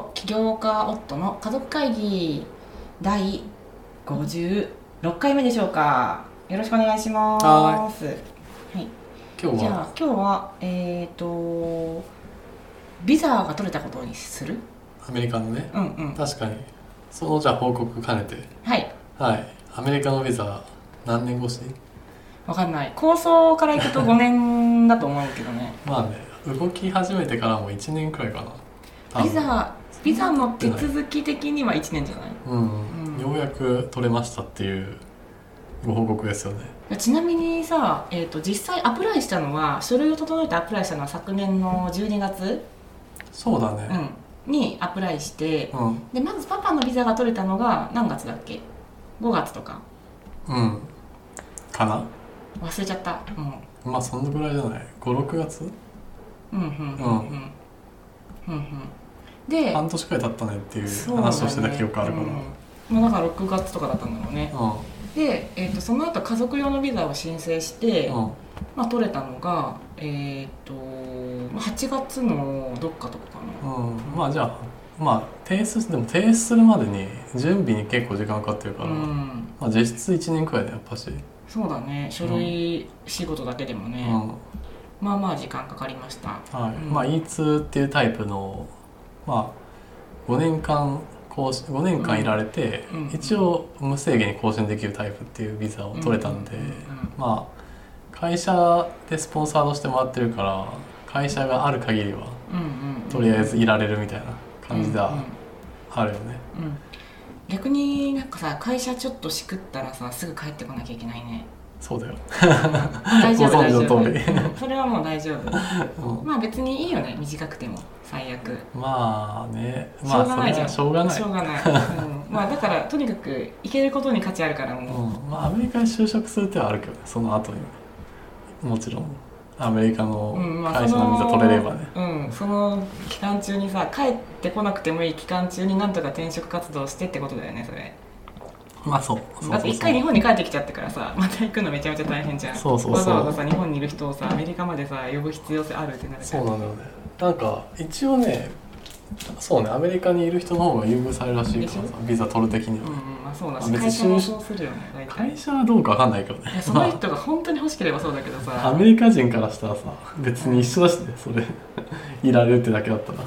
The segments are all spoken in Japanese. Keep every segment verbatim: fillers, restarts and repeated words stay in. と起業家夫の家族会議だいごじゅうろっかいめでしょうか。よろしくお願いします。はい、はい、今日はじゃあ今日はえっ、ー、とビザが取れたことにするアメリカのね、うんうん、確かにそのじゃあ報告兼ねて、はいはいアメリカのビザ何年越し？わかんない。構想からいくとごねんだと思うけどね。まあね、動き始めてからもいちねんくらいかな。ビザ、ビザの手続き的にはいちねんじゃない？うん、うん、ようやく取れましたっていうご報告ですよね。ちなみにさ、えーと、実際アプライしたのは書類を整えてアプライしたのは昨年のじゅうにがつ。そうだね。うん、にアプライして、うん、でまずパパのビザが取れたのが何月だっけ？ごがつとか。うん。かな？忘れちゃった。うん、まあそんなぐらいじゃない。ご、ろくがつ？うんうんうんうん。うんうん、で半年くらい経ったねっていう話をしてた記憶あるから。そうだね。うん、もうだからろくがつとかだったんだろうね。うん、で、えーと、その後家族用のビザを申請して、うん、まあ取れたのがえっとはちがつのどっかとかかな。うん。まあじゃあ。まあ、提出でも提出するまでに準備に結構時間かかってるから、うんまあ、実質いちねんくらいだやっぱし。そうだね、書類仕事だけでもね、うん、まあまあ時間かかりました。はい、うんまあ、イーツー っていうタイプの、まあ、ごねんかん更新ごねんかんいられて、うんうん、一応無制限に更新できるタイプっていうビザを取れたんで、うんうんうんうん、まあ会社でスポンサードしてもらってるから会社がある限りは、うんうんうん、とりあえずいられるみたいな感じだ、うんうん、あるよね、うん、逆になんかさ会社ちょっとしくったらさすぐ帰ってこなきゃいけないね。そうだよ大丈夫大丈夫それはもう大丈夫、うん、まあ別にいいよね短くても最悪。まあね、まあ、しょうがないじゃん。しょうがないしょうがない、うん、まあだからとにかく行けることに価値あるからもう、うん、まあアメリカに就職する手はあるけどねその後にもちろんアメリカの会社のビザ取れればね、うんまあ、うん、その期間中にさ帰ってこなくてもいい期間中になんとか転職活動してってことだよねそれ。まあそうそうそうそう、だって一回日本に帰ってきちゃってからさまた行くのめちゃめちゃ大変じゃん。そうそうそう、わざわざさ日本にいる人をさアメリカまでさ呼ぶ必要性あるってなるから。そうなんだよね。なんか一応ねそうねアメリカにいる人の方が優遇されるらしいからさビザ取る的には、ね、うんうん、まあそうだし会社もそうするよね。大体会社はどうかわかんないけどね。いやその人が本当に欲しければそうだけどさ、まあ、アメリカ人からしたらさ別に一緒だしねそれいられるってだけだったら、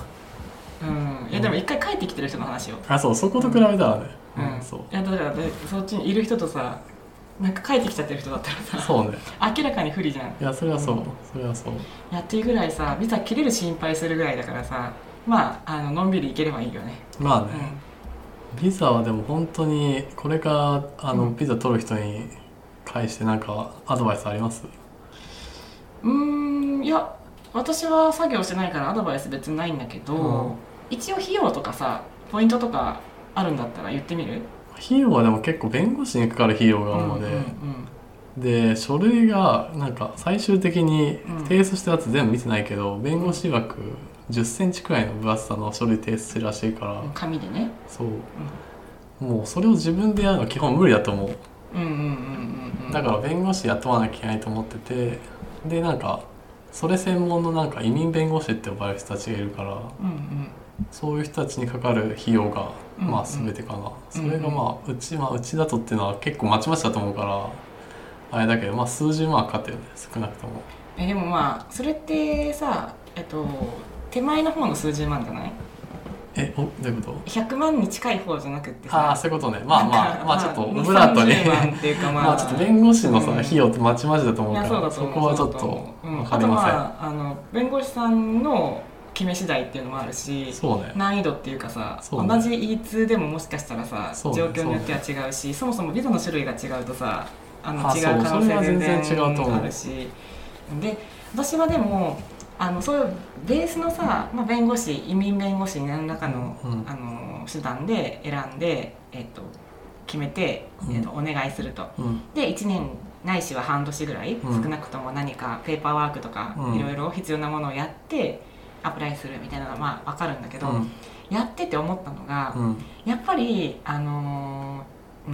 うん、いやでも一回帰ってきてる人の話よ、うん、あそうそこと比べたらね、うんうん、そういやだからそっちにいる人とさなんか帰ってきちゃってる人だったらさそう、ね、明らかに不利じゃん。いやそれはそう、うん、それはそうやっていうぐらいさビザ切れる心配するぐらいだからさまあ、あの、のんびり行ければいいよね。まあね、うん、ビザはでも本当にこれからあの、うん、ビザ取る人に返して何かアドバイスあります？うーんいや私は作業してないからアドバイス別にないんだけど、うん、一応費用とかさポイントとかあるんだったら言ってみる？費用はでも結構弁護士にかかる費用があるので、うんうんうんで書類がなんか最終的に提出したやつ全部見てないけど、うん、弁護士枠じゅっセンチくらいの分厚さの書類提出するらしいから紙でねそう、うん、もうそれを自分でやるのは基本無理だと思う。だから弁護士雇わなきゃいけないと思っててでなんかそれ専門のなんか移民弁護士って呼ばれる人たちがいるから、うんうん、そういう人たちにかかる費用がまあ全てかな、うんうん、それがまあうち、まあ、うちだとっていうのは結構まちまちだと思うからあれだけど、まあ、数十万かかってるね少なくとも。えでもまあそれってさ、えっと、手前の方の数十万じゃない？えおどういうこと？ひゃくまんに近い方じゃなくってさあそういうことね。まあまあまあちょっとオブラートにまあちょっと弁護士のさ、うん、費用ってまちまちだと思うから そ, ううそこはちょっと分かりません。あとまあ、あの弁護士さんの決め次第っていうのもあるし、ね、難易度っていうかさう、ね、同じ イーツー でももしかしたらさ、ね、状況によっては違うし そ, う、ね、そもそもビザの種類が違うとさあのああ違う可能性全然あるしで私はでもあのそういうベースのさ、まあ、弁護士移民弁護士に何らかの、うん、あの手段で選んで、えー、と決めて、えー、とお願いすると、うん、でいちねんないしは半年ぐらい、うん、少なくとも何かペーパーワークとか、うん、いろいろ必要なものをやってアプライするみたいなのはまあ分かるんだけど、うん、やってて思ったのが、うん、やっぱりあのー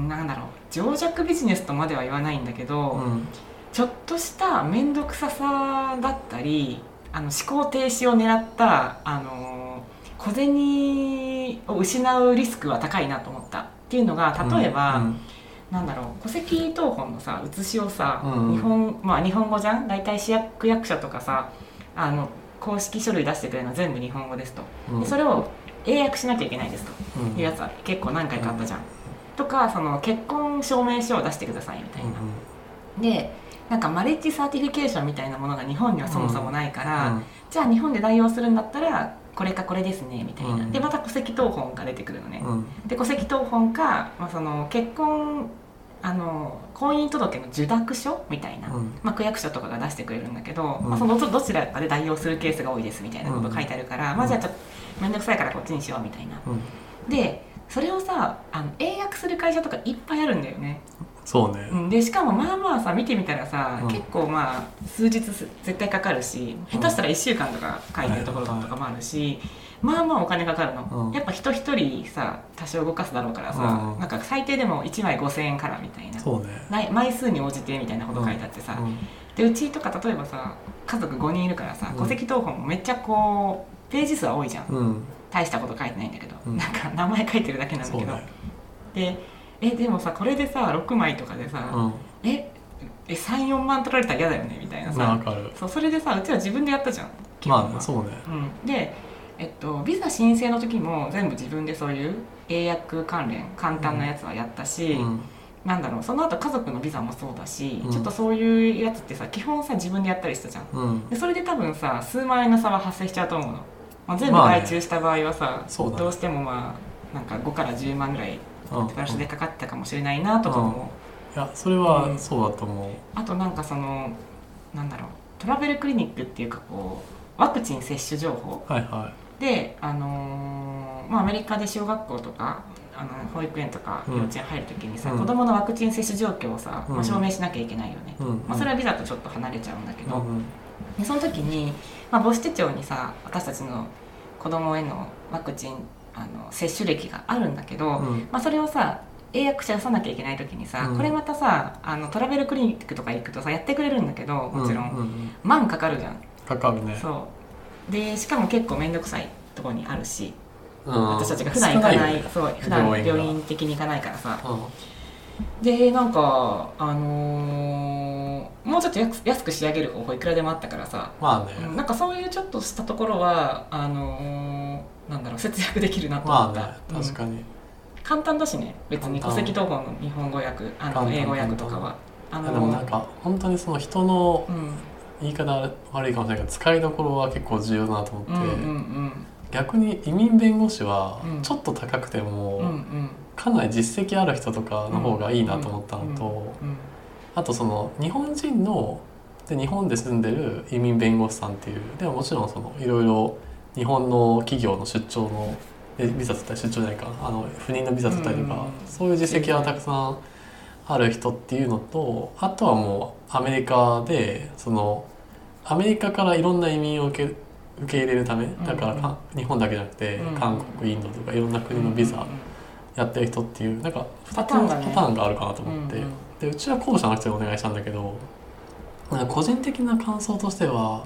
なんだろう情弱ビジネスとまでは言わないんだけど、うん、ちょっとした面倒くささだったりあの思考停止を狙った、あのー、小銭籍を失うリスクは高いなと思ったっていうのが、例えば、うんうん、なんだろう、戸籍謄本のさ写しをさ、うん、日本まあ日本語じゃん、大体市役役所とかさ、あの公式書類出してくれるの全部日本語ですと、うん、でそれを英訳しなきゃいけないですと、うん、いうやつは結構何回かあったじゃん、うん、とか、その結婚証明書を出してくださいみたいな、うん、でなんかマリッジサーティフィケーションみたいなものが日本にはそもそもないから、うんうん、じゃあ日本で代用するんだったらこれかこれですねみたいな、うん、でまた戸籍謄本が出てくるのね、うん、で戸籍謄本か、まあ、その結婚あの婚姻届の受諾書みたいな、うんまあ、区役所とかが出してくれるんだけど、うんまあ、そのどちらかで代用するケースが多いですみたいなこと書いてあるから、うん、まあじゃあちょっと面倒くさいからこっちにしようみたいな、うん、でそれをさあの英訳する会社とかいっぱいあるんだよね。そうね、うん、でしかもまあまあさ見てみたらさ、うん、結構まあ数日絶対かかるし、下手したらいっしゅうかんとか書いてるところとかもあるし、うん、まあまあお金かかるの、うん、やっぱ人一人さ多少動かすだろうからさ、うん、なんか最低でもいちまいごせんえんからみたいな、そうね、枚数に応じてみたいなこと書いてあってさ、うんうん、でうちとか例えばさ家族ごにんいるからさ、戸籍謄本もめっちゃこうページ数は多いじゃん、うん、大したこと書いてないんだけど、うん、なんか名前書いてるだけなんだけど、でえでもさこれでさろくまいとかでさ、うん、ええ さん,よん 万取られたら嫌だよねみたいなさ、そう、それでさうちは自分でやったじゃん。まあそうね、うん、で、えっと、ビザ申請の時も全部自分でそういう英訳関連簡単なやつはやったし、うん、なんだろう、その後家族のビザもそうだし、うん、ちょっとそういうやつってさ基本さ自分でやったりしたじゃん、うん、でそれで多分さ数万円の差は発生しちゃうと思うの、まあ、全部外注した場合はさ、まあね、そうだね、どうしてもまあなんかごからじゅうまんぐらいプラスでかかったかもしれないなとかも、うん、いやそれはそうだと思う、うん、あとなんかそのなんだろう、トラベルクリニックっていうかこうワクチン接種情報、はいはい、で、あのーまあ、アメリカで小学校とかあの保育園とか幼稚園入るときにさ、うん、子どものワクチン接種状況をさ、うんまあ、証明しなきゃいけないよね、うんまあ、それはビザとちょっと離れちゃうんだけど、うん、でその時に、まあ、母子手帳にさ私たちの子どもへのワクチンあの接種歴があるんだけど、うんまあ、それをさ英訳し出さなきゃいけない時にさ、うん、これまたさあのトラベルクリニックとか行くとさやってくれるんだけど、もちろん、うんうんうん、万かかるじゃん。かかるね。そうでしかも結構面倒くさいところにあるし、うん、私たちが普段行かない、ね、そう普段病院的に行かないからさ、うん、でなんかあのー、もうちょっと安く仕上げる方法いくらでもあったからさ、まあね、うん、なんかそういうちょっとしたところはあのーなんだろう節約できるなと思った、まあね、確かに、うん、簡単だしね、別に戸籍謄本の日本語訳あの英語訳とかはあのでもなんか本当にその人の言い方悪いかもしれないけど、うん、使いどころは結構重要だなと思って、うんうんうん、逆に移民弁護士はちょっと高くても、うんうんうん、かなり実績ある人とかの方がいいなと思ったのと、うんうんうんうん、あとその日本人ので日本で住んでる移民弁護士さんっていうでももちろんそのいろいろ日本の企業の出張のビザ取ったり出張じゃないかあの赴任のビザ取ったりとか、うん、そういう実績がたくさんある人っていうのと、あとはもうアメリカでそのアメリカからいろんな移民を受け、受け入れるためだから、うん、日本だけじゃなくて、うん、韓国インドとかいろんな国のビザやってる人っていうなんかふたつのパターンがあるかなと思って、うん、でうちは後者の人にお願いしたんだけど、なんか個人的な感想としては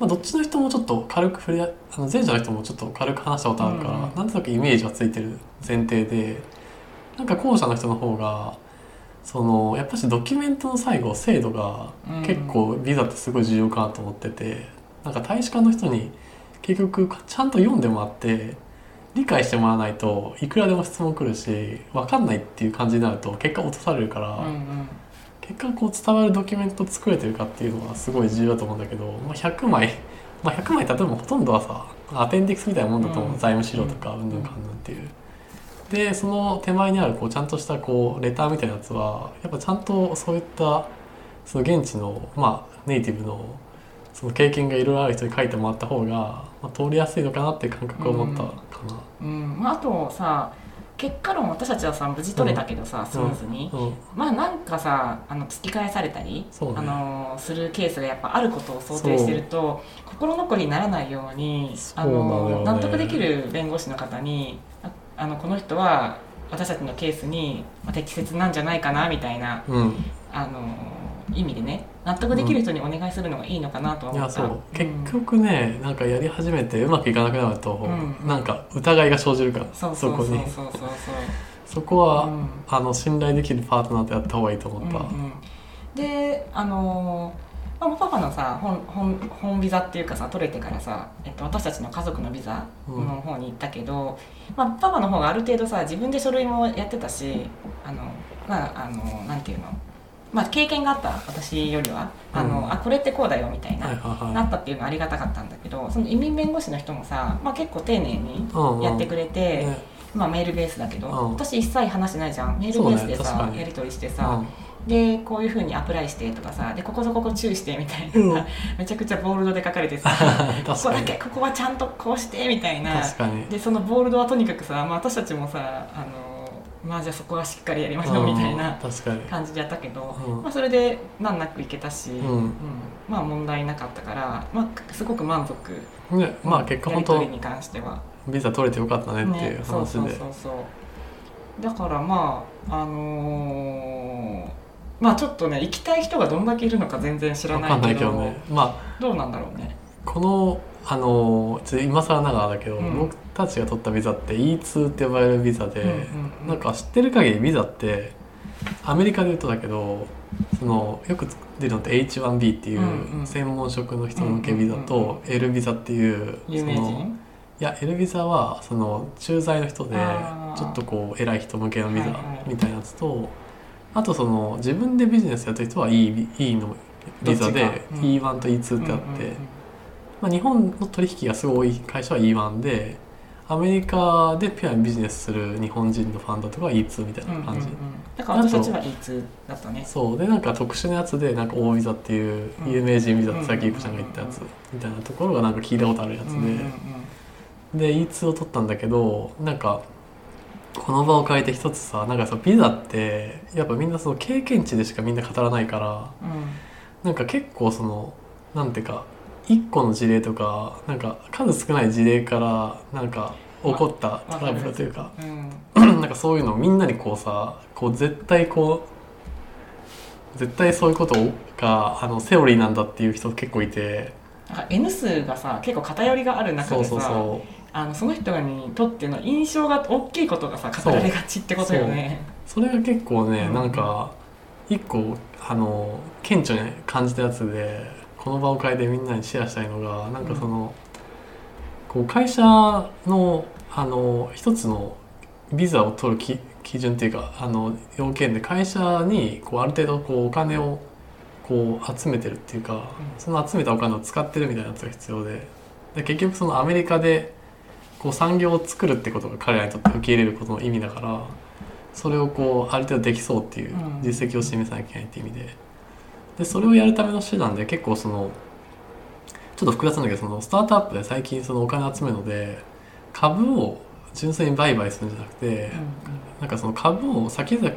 まあ、どっちの人もちょっと軽く触れあの前者の人もちょっと軽く話したことあるから、うん、なんとなくイメージはついてる前提で、なんか後者の人の方がそのやっぱしドキュメントの最後精度が結構ビザってすごい重要かなと思ってて、なんか大使館の人に結局ちゃんと読んでもらって理解してもらわないといくらでも質問来るし分かんないっていう感じになると結果落とされるから、うんうん結果こう伝わるドキュメント作れてるかっていうのはすごい重要だと思うんだけど、まあ、ひゃくまい、まあ、ひゃくまい例えばほとんどはさアペンディクスみたいなもんだと思う、うん、財務資料とかうんぬんかんぬんっていうで、その手前にあるこうちゃんとしたこうレターみたいなやつはやっぱちゃんとそういったその現地の、まあ、ネイティブ の, その経験がいろいろある人に書いてもらった方が、まあ、通りやすいのかなっていう感覚を持ったかな、うんうん、あとさ結果論私たちはさ無事取れたけどさ、うん、スムーズに、うん、まあなんかさあの突き返されたり、ね、あのするケースがやっぱあることを想定してると心残りにならないようにあの納得できる弁護士の方にああのこの人は私たちのケースに適切なんじゃないかなみたいな、うん、あの意味でね納得できる人にお願いするのがいいのかなとは思った、うん、いやそう、うん、結局ねなんかやり始めてうまくいかなくなると、うん、なんか疑いが生じるから、うん、そこにそこは、うん、あの信頼できるパートナーとやった方がいいと思った、うんうん、であのーまあ、パパのさ 本, 本, 本ビザっていうかさ取れてからさ、えっと、私たちの家族のビザの方に行ったけど、うんまあ、パパの方がある程度さ自分で書類もやってたしあのまああのなんていうの、まあ、経験があった私よりはあの、うん、あこれってこうだよみたいな、はいはいはい、なったっていうのはありがたかったんだけどその移民弁護士の人もさ、まあ、結構丁寧にやってくれて、うんうんねまあ、メールベースだけど、うん、私一切話しないじゃんメールベースでさ、ね、やり取りしてさ、うんでこういう風にアプライしてとかさでこことここ注意してみたいな、うん、めちゃくちゃボールドで書かれてさここだけここはちゃんとこうしてみたいな確かにでそのボールドはとにかくさ、まあ、私たちもさあのまあじゃあそこはしっかりやりましょうみたいな感じでやったけど、うんまあ、それで難なくいけたし、うんうん、まあ問題なかったから、まあ、すごく満足、ねまあ、結果やり取りに関してはビザ取れてよかったねっていう話で、ね、そうそうそうそうだからまああのーまあちょっとね行きたい人がどんだけいるのか全然知らないけど、分かんないけどね、まあ、どうなんだろうねこの、あのー、今更ながらだけど、うん、僕たちが取ったビザって イーツー って呼ばれるビザで、うんうんうん、なんか知ってる限りビザってアメリカで言うとだけどそのよく出るのって エイチワンビー っていう専門職の人向けビザと L ビザっていう有名人いや L ビザはその駐在の人でちょっとこう偉い人向けのビザみたいなやつと、はいはいあとその自分でビジネスやってる人は E, E のビザで、うん、イーワン と イーツー ってあって、うんうんうんまあ、日本の取引がすごい多い会社は イーワン でアメリカでピュアにビジネスする日本人のファンドとかは イーツー みたいな感じ、うんうんうん、だから私たちは イーツー だったねそうでなんか特殊なやつでなんか O ビザっていう有名人ビザってさっきゆこちゃんが言ったやつみたいなところがなんか聞いたことあるやつで、うんうんうん、で イーツー を取ったんだけどなんかこの場を変えて一つさなんかそのビザってやっぱみんなその経験値でしかみんな語らないから、うん、なんか結構そのなんていうかいっこの事例とかなんか数少ない事例からなんか起こったトラブルというか、うん、なんかそういうのをみんなにこうさこう絶対こう絶対そういうことがあのセオリーなんだっていう人結構いてなんか N 数がさ結構偏りがある中でさそうそうそうあのその人にとっての印象が大きいことがさ語られがちってことよね そ, それが結構ね、うん、なんか一個あの顕著に感じたやつでこの場を変えてみんなにシェアしたいのがなんかその、うん、こう会社 の, あの一つのビザを取るき基準っていうかあの要件で会社にこうある程度こうお金をこう集めてるっていうか、うん、その集めたお金を使ってるみたいなやつが必要 で, で結局そのアメリカでこう産業を作るってことが彼らにとって受け入れることの意味だからそれをこうある程度できそうっていう実績を示さなきゃいけないっていう意味で、でそれをやるための手段で結構そのちょっと複雑なんだけどそのスタートアップで最近そのお金集めるので株を純粋に売買するんじゃなくてなんかその株を先々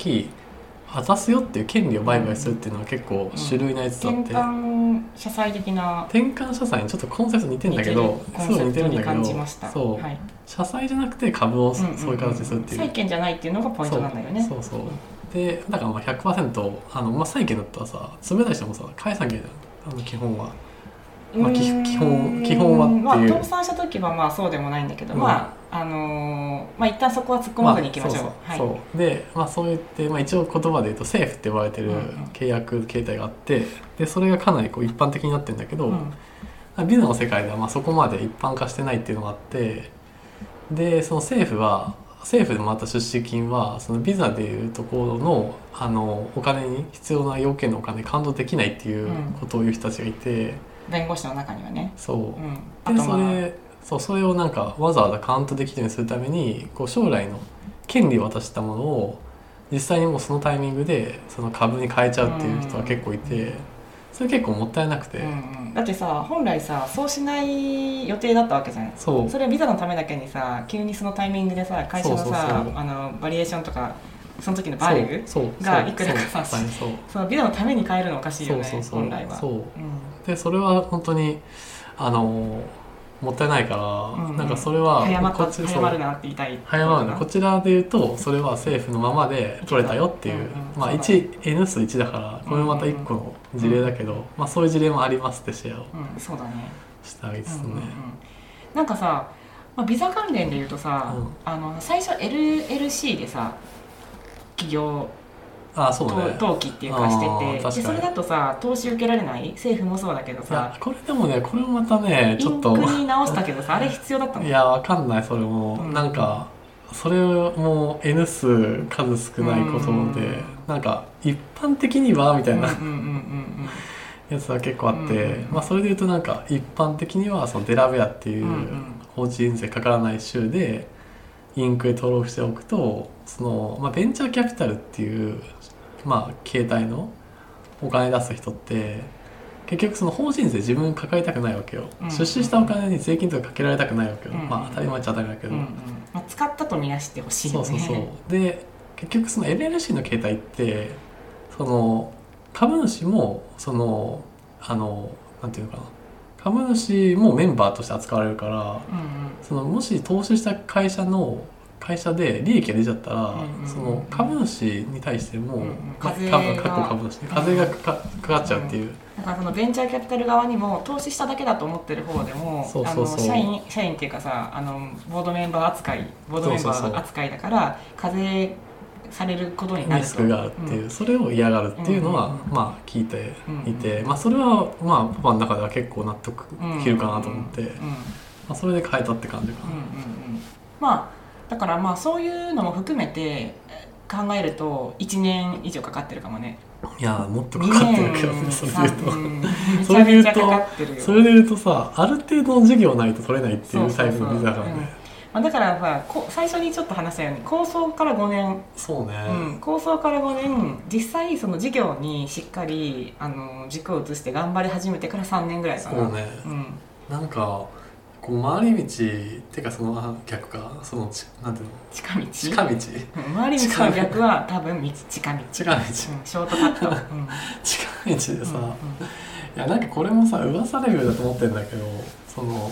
渡すよっていう権利を売買するっていうのは結構主流なやつだって、うんうん、転換社債的な転換社債にちょっとコンセプト似てるんだけどすごい似てるんだけどそう、はい、社債じゃなくて株をそういう形にするっていう、うんうんうん、債券じゃないっていうのがポイントなんだよねそうそうそうでだからまあ ひゃくパーセント あの、まあ、債券だったらさ冷たい人もさ買い下げるあの基本は、まあ、基本基本はっていう、まあ、倒産した時はまあそうでもないんだけど、うん、まああのーまあ、一旦そこは突っ込まずにいきましょう、まあ、そうそう、はい、そうで、まあ、そういって、まあ、一応言葉で言うと エスエーエフイー って呼ばれてる契約形態があってでそれがかなりこう一般的になってるんだけど、うん、ビザの世界ではまあそこまで一般化してないっていうのがあってでその エスエーエフイー は エスエーエフイー でもらった出資金はそのビザでいうところ の, あのお金に必要な要件のお金に感動できないっていうことを言う人たちがいて、うん、弁護士の中にはねそう、うん、であとそれそうそれをなんかわざわざカウントできるようにするためにこう将来の権利を渡したものを実際にもうそのタイミングでその株に変えちゃうっていう人は結構いてそれ結構もったいなくて、うんうん、だってさ本来さそうしない予定だったわけじゃない そうそれはビザのためだけにさ急にそのタイミングでさ会社のさそうそうそうあのバリエーションとかその時のバリューがいくらかさそのビザのために変えるのおかしいよねそうそうそう本来はそう、うん、でそれは本当にあのもったいないから、うんうん、なんかそれは早まるなって言いたい、早まるな、こちらで言うとそれは政府のままで取れたよっていう、うんうん、まあ N 数いちだからこれまたいっこの事例だけど、うんうん、まあ、そういう事例もありますってシェアを、うん、そうだね、してあげてたね、うんうんうん、なんかさ、まあ、ビザ関連で言うとさ、うん、あの最初 エルエルシー でさ企業ああそうね、登記っていうかしてて、でそれだとさ投資受けられない、政府もそうだけどさ、これでもね、これもまたねちょっとインクに直したけどさあれ必要だったの、いやわかんない、それも、うん、なんかそれも N 数数少ないことで、うん、なんか一般的にはみたいなやつは結構あって、うんうん、まあ、それでいうとなんか一般的にはそのデラウェアっていう法人税かからない州でインクで登録しておくと、その、まあ、ベンチャーキャピタルっていうまあ、携帯のお金出す人って結局その法人税自分抱えたくないわけよ、うん、出資したお金に税金とかかけられたくないわけよ、うん、まあ当たり前っちゃ当たり前だけど、うんうん、まあ、使ったと見なしてほしいよね、そうそうそう、で結局その エルエルシー の携帯ってその株主もそのあのなんていうのかな、株主もメンバーとして扱われるから、うんうん、そのもし投資した会社の会社で利益が出ちゃったら、うんうん、その株主に対しても、うんうん、課税がかかっちゃうっていう、うん、だからそのベンチャーキャピタル側にも投資しただけだと思ってる方でも、そうそうそう、あの社員社員っていうかさ、あのボードメンバー扱いボードメンバー扱いだから課税されることになるとリスクがあるっていう、うん、それを嫌がるっていうのは、うん、まあ聞いていて、うんうん、まあ、それはまあパパの中では結構納得できるかなと思って、うんうんうん、まあ、それで変えたって感じかな、うんうんうん、まあだからまあそういうのも含めて考えるといちねん以上かかってるかもね、いやもっとかかってるけどね、それで言うとそれで言うとそれで言うとさ、ある程度の事業ないと取れないっていうタイプのビザだからね、そうそうそう、うん、まあ、だからさ最初にちょっと話したように構想からごねん、そうね、うん、構想からごねん、実際その事業にしっかりあの軸を移して頑張り始めてからさんねんぐらいかな、そうね、うん、なんか回り道ってかその逆か、そのちなんていうの、近道近道、うん、回り道の逆は多分道近道近道、うん、ショートカット、うん、近道でさ、うんうん、いやなんかこれもさ噂レベルだと思ってるんだけど、その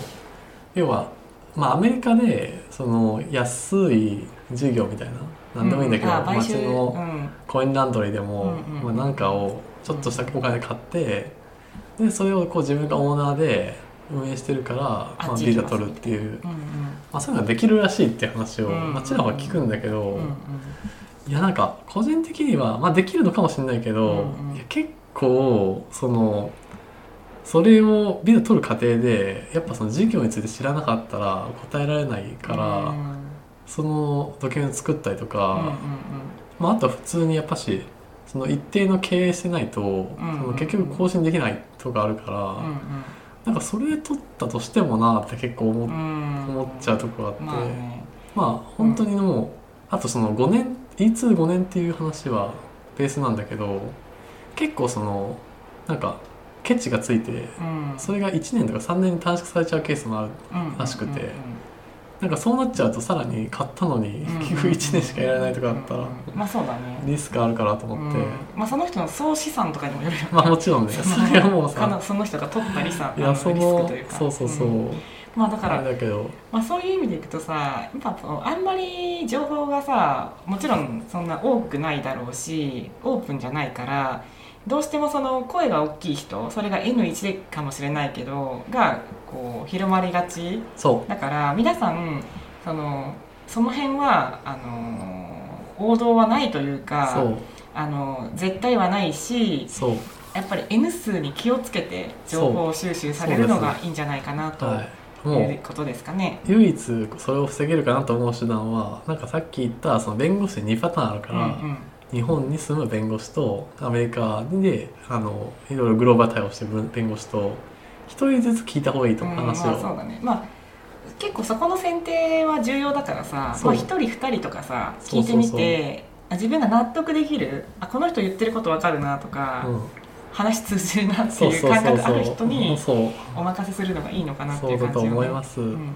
要はまあアメリカでその安い事業みたいな何でもいいんだけど、うん、街のコインランドリーでも、うんうん、まあ、なんかをちょっとしたお金買って、うん、でそれをこう自分がオーナーで運営してるから、まあ、ビザ取るっていう、うんうん、まあ、そういうのができるらしいっていう話を、うんうん、まあ、ちらほら聞くんだけど、うんうん、いやなんか個人的には、まあ、できるのかもしれないけど、うんうん、いや結構そのそれをビザ取る過程でやっぱその事業について知らなかったら答えられないから、うん、そのドキュメント作ったりとか、うんうんうん、まあ、あとは普通にやっぱしその一定の経営してないと、うんうん、その結局更新できないとかあるから、うんうん、なんかそれ取ったとしてもなって結構 思, 思っちゃうとこがあって、まあ、ね、まあ、本当にもう、うん、あとそのごねん イーツーご 年っていう話はベースなんだけど、結構そのなんかケチがついて、うん、それがいちねんとかさんねんに短縮されちゃうケースもあるらしくて、うんうんうんうん、なんかそうなっちゃうとさらに買ったのに結局いちねんしかいられないとかだったらリスクあるからと思って、うん、まあ、その人の総資産とかにもよるよね、まあもちろんね、それはもうさその人が取ったリスクというか、そうそうそう、うん、まあ、だからだけど、まあ、そういう意味でいくとさ、やっぱあんまり情報がさもちろんそんな多くないだろうしオープンじゃないから、どうしてもその声が大きい人、それが エヌワン かもしれないけどがこう広まりがちだから、皆さんそのその辺はあの王道はないというか、そうあの絶対はないし、そうやっぱり N 数に気をつけて情報収集されるのがいいんじゃないかなということですかね。唯一それを防げるかなと思う手段は、なんかさっき言ったその弁護士にパターンあるから、うんうん、日本に住む弁護士とアメリカであのいろいろグローバル対応してる弁護士と一人ずつ聞いた方がいいと思う話を、うん、まあそうだね、まあ、結構そこの選定は重要だからさ、まあ、ひとりふたりとかさ聞いてみて、そうそうそう、自分が納得できる、あこの人言ってること分かるなとか、うん、話通じるなっていう感覚ある人にお任せするのがいいのかなっていう感じを、ね、そうだと思います、うん。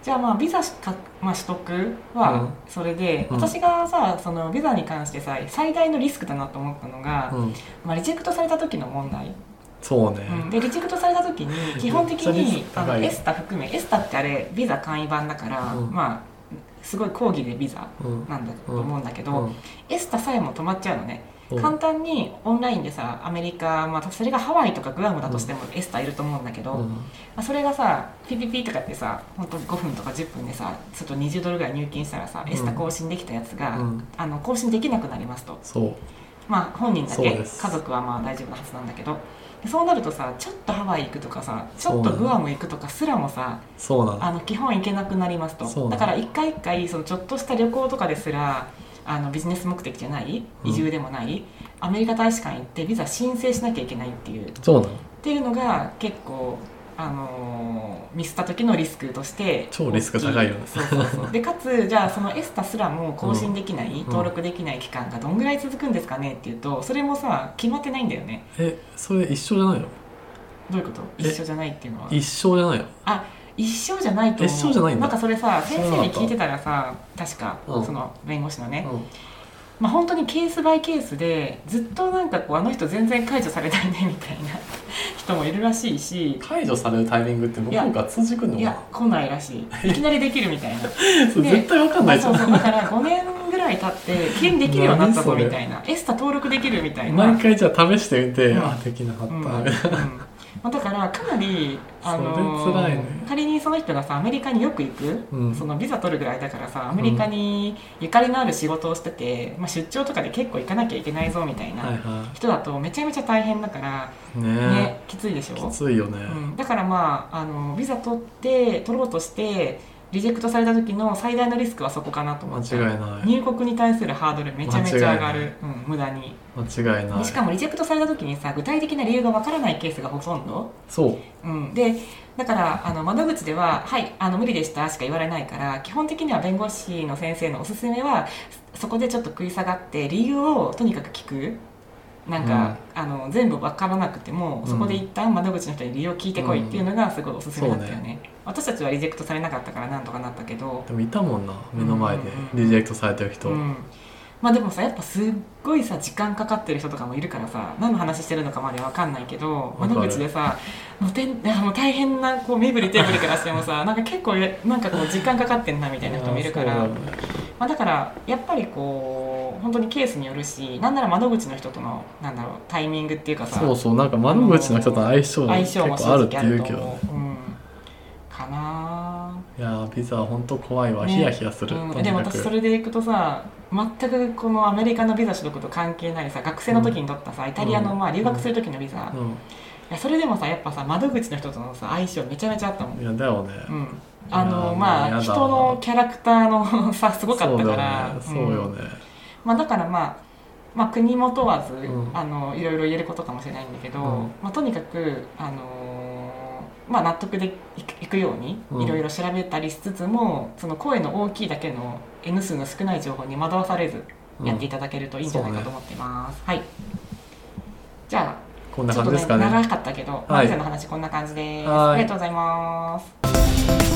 じゃあまあビザか、まあ、取得はそれで、うん、私がさそのビザに関してさ最大のリスクだなと思ったのが、うん、まあ、リジェクトされた時の問題、そうね、うん、でリジェクトされた時に基本的にあのエスタ含めエスタってあれビザ簡易版だから、うん、まあすごい講義でビザなんだと思うんだけど、うんうん、エスタさえも止まっちゃうのね、うん、簡単にオンラインでさアメリカ、まあ、それがハワイとかグアムだとしてもエスタいると思うんだけど、うんまあ、それがさピピピとかってさ本当ごふんとかじゅっぷんでさちょっとにじゅうドルぐらい入金したらさ、うん、エスタ更新できたやつが、うん、あの更新できなくなりますとそうまあ本人だけ家族はまあ大丈夫なはずなんだけどそうなるとさちょっとハワイ行くとかさちょっとグアム行くとかすらもさそうなのあの基本行けなくなりますとだから一回一回そのちょっとした旅行とかですらあのビジネス目的じゃない移住でもない、うん、アメリカ大使館行ってビザ申請しなきゃいけないっていうそうなのっていうのが結構あのー、ミスった時のリスクとして超リスク高いよねそうそうそうでかつじゃあそのエスタすらも更新できない、うん、登録できない期間がどんぐらい続くんですかねっていうとそれもさ決まってないんだよねえそれ一緒じゃないのどういうこと一緒じゃないっていうのは一緒じゃないのあ一緒じゃないと思う一緒じゃないんだなんかそれさ先生に聞いてたらさ確か、うん、その弁護士のね、うんまあ、本当にケースバイケースでずっとなんかこうあの人全然解除されないねみたいな人もいるらしいし解除されるタイミングって向こうから通じくんのかいや来ないらしいいきなりできるみたいなそれ絶対分かんないじゃん、まあ、そうそうだからごねんぐらい経って急にできるようになったぞみたいなエスタ登録できるみたいな毎回じゃあ試してみて、うん、あできなかった、うんうんまあ、だからかなり、あのーね、仮にその人がさアメリカによく行く、うん、そのビザ取るぐらいだからさアメリカにゆかりのある仕事をしてて、うんまあ、出張とかで結構行かなきゃいけないぞみたいな人だとめちゃめちゃ大変だから、はいはいねね、きついでしょきついよね、うん、だからまあ、あのビザ取って取ろうとしてリジェクトされた時の最大のリスクはそこかなと思って間違いない入国に対するハードルめちゃめちゃ上がる、うん、無駄に間違いないでしかもリジェクトされた時にさ具体的な理由がわからないケースがほとんどそう、うん、でだからあの窓口でははいあの無理でしたしか言われないから基本的には弁護士の先生のおすすめはそこでちょっと食い下がって理由をとにかく聞くなんか、うん、あの全部分からなくてもそこで一旦窓口の人に理由を聞いてこいっていうのがすごいおすすめだったよね、うんうんそうね、私たちはリジェクトされなかったからなんとかなったけどでもいたもんな目の前でリジェクトされてる人、うんうん、まあでもさやっぱすっごいさ時間かかってる人とかもいるからさ何の話してるのかまで分かんないけど窓口でさもうてんもう大変なこう身振り手振りからしてもさなんか結構なんかこう時間かかってんなみたいな人もいるからまあ、だからやっぱりこう本当にケースによるしなんなら窓口の人とのなんだろうタイミングっていうかさそうそうなんか窓口の人との相性が結構あるっていうけどね、うん、かないやビザは本当怖いわ、ね、ヒヤヒヤする、うん、でも私それでいくとさ全くこのアメリカのビザ取得と関係ないさ学生の時に取ったさ、うん、イタリアのまあ留学する時のビザ、うんうん、いやそれでもさやっぱさ窓口の人とのさ相性めちゃめちゃあったもんいやだよね、うんあのまあ、人のキャラクターの差すごかったからだから、まあまあ、国も問わず、うん、あのいろいろ言えることかもしれないんだけど、うんまあ、とにかく、あのーまあ、納得でいくようにいろいろ調べたりしつつも、うん、その声の大きいだけの N 数の少ない情報に惑わされずやっていただけるといいんじゃないかと思ってます、うんねはい、じゃあこんな感じですかね、ちょっとね長かったけど、はい、マルセの話こんな感じです。ありがとうございます。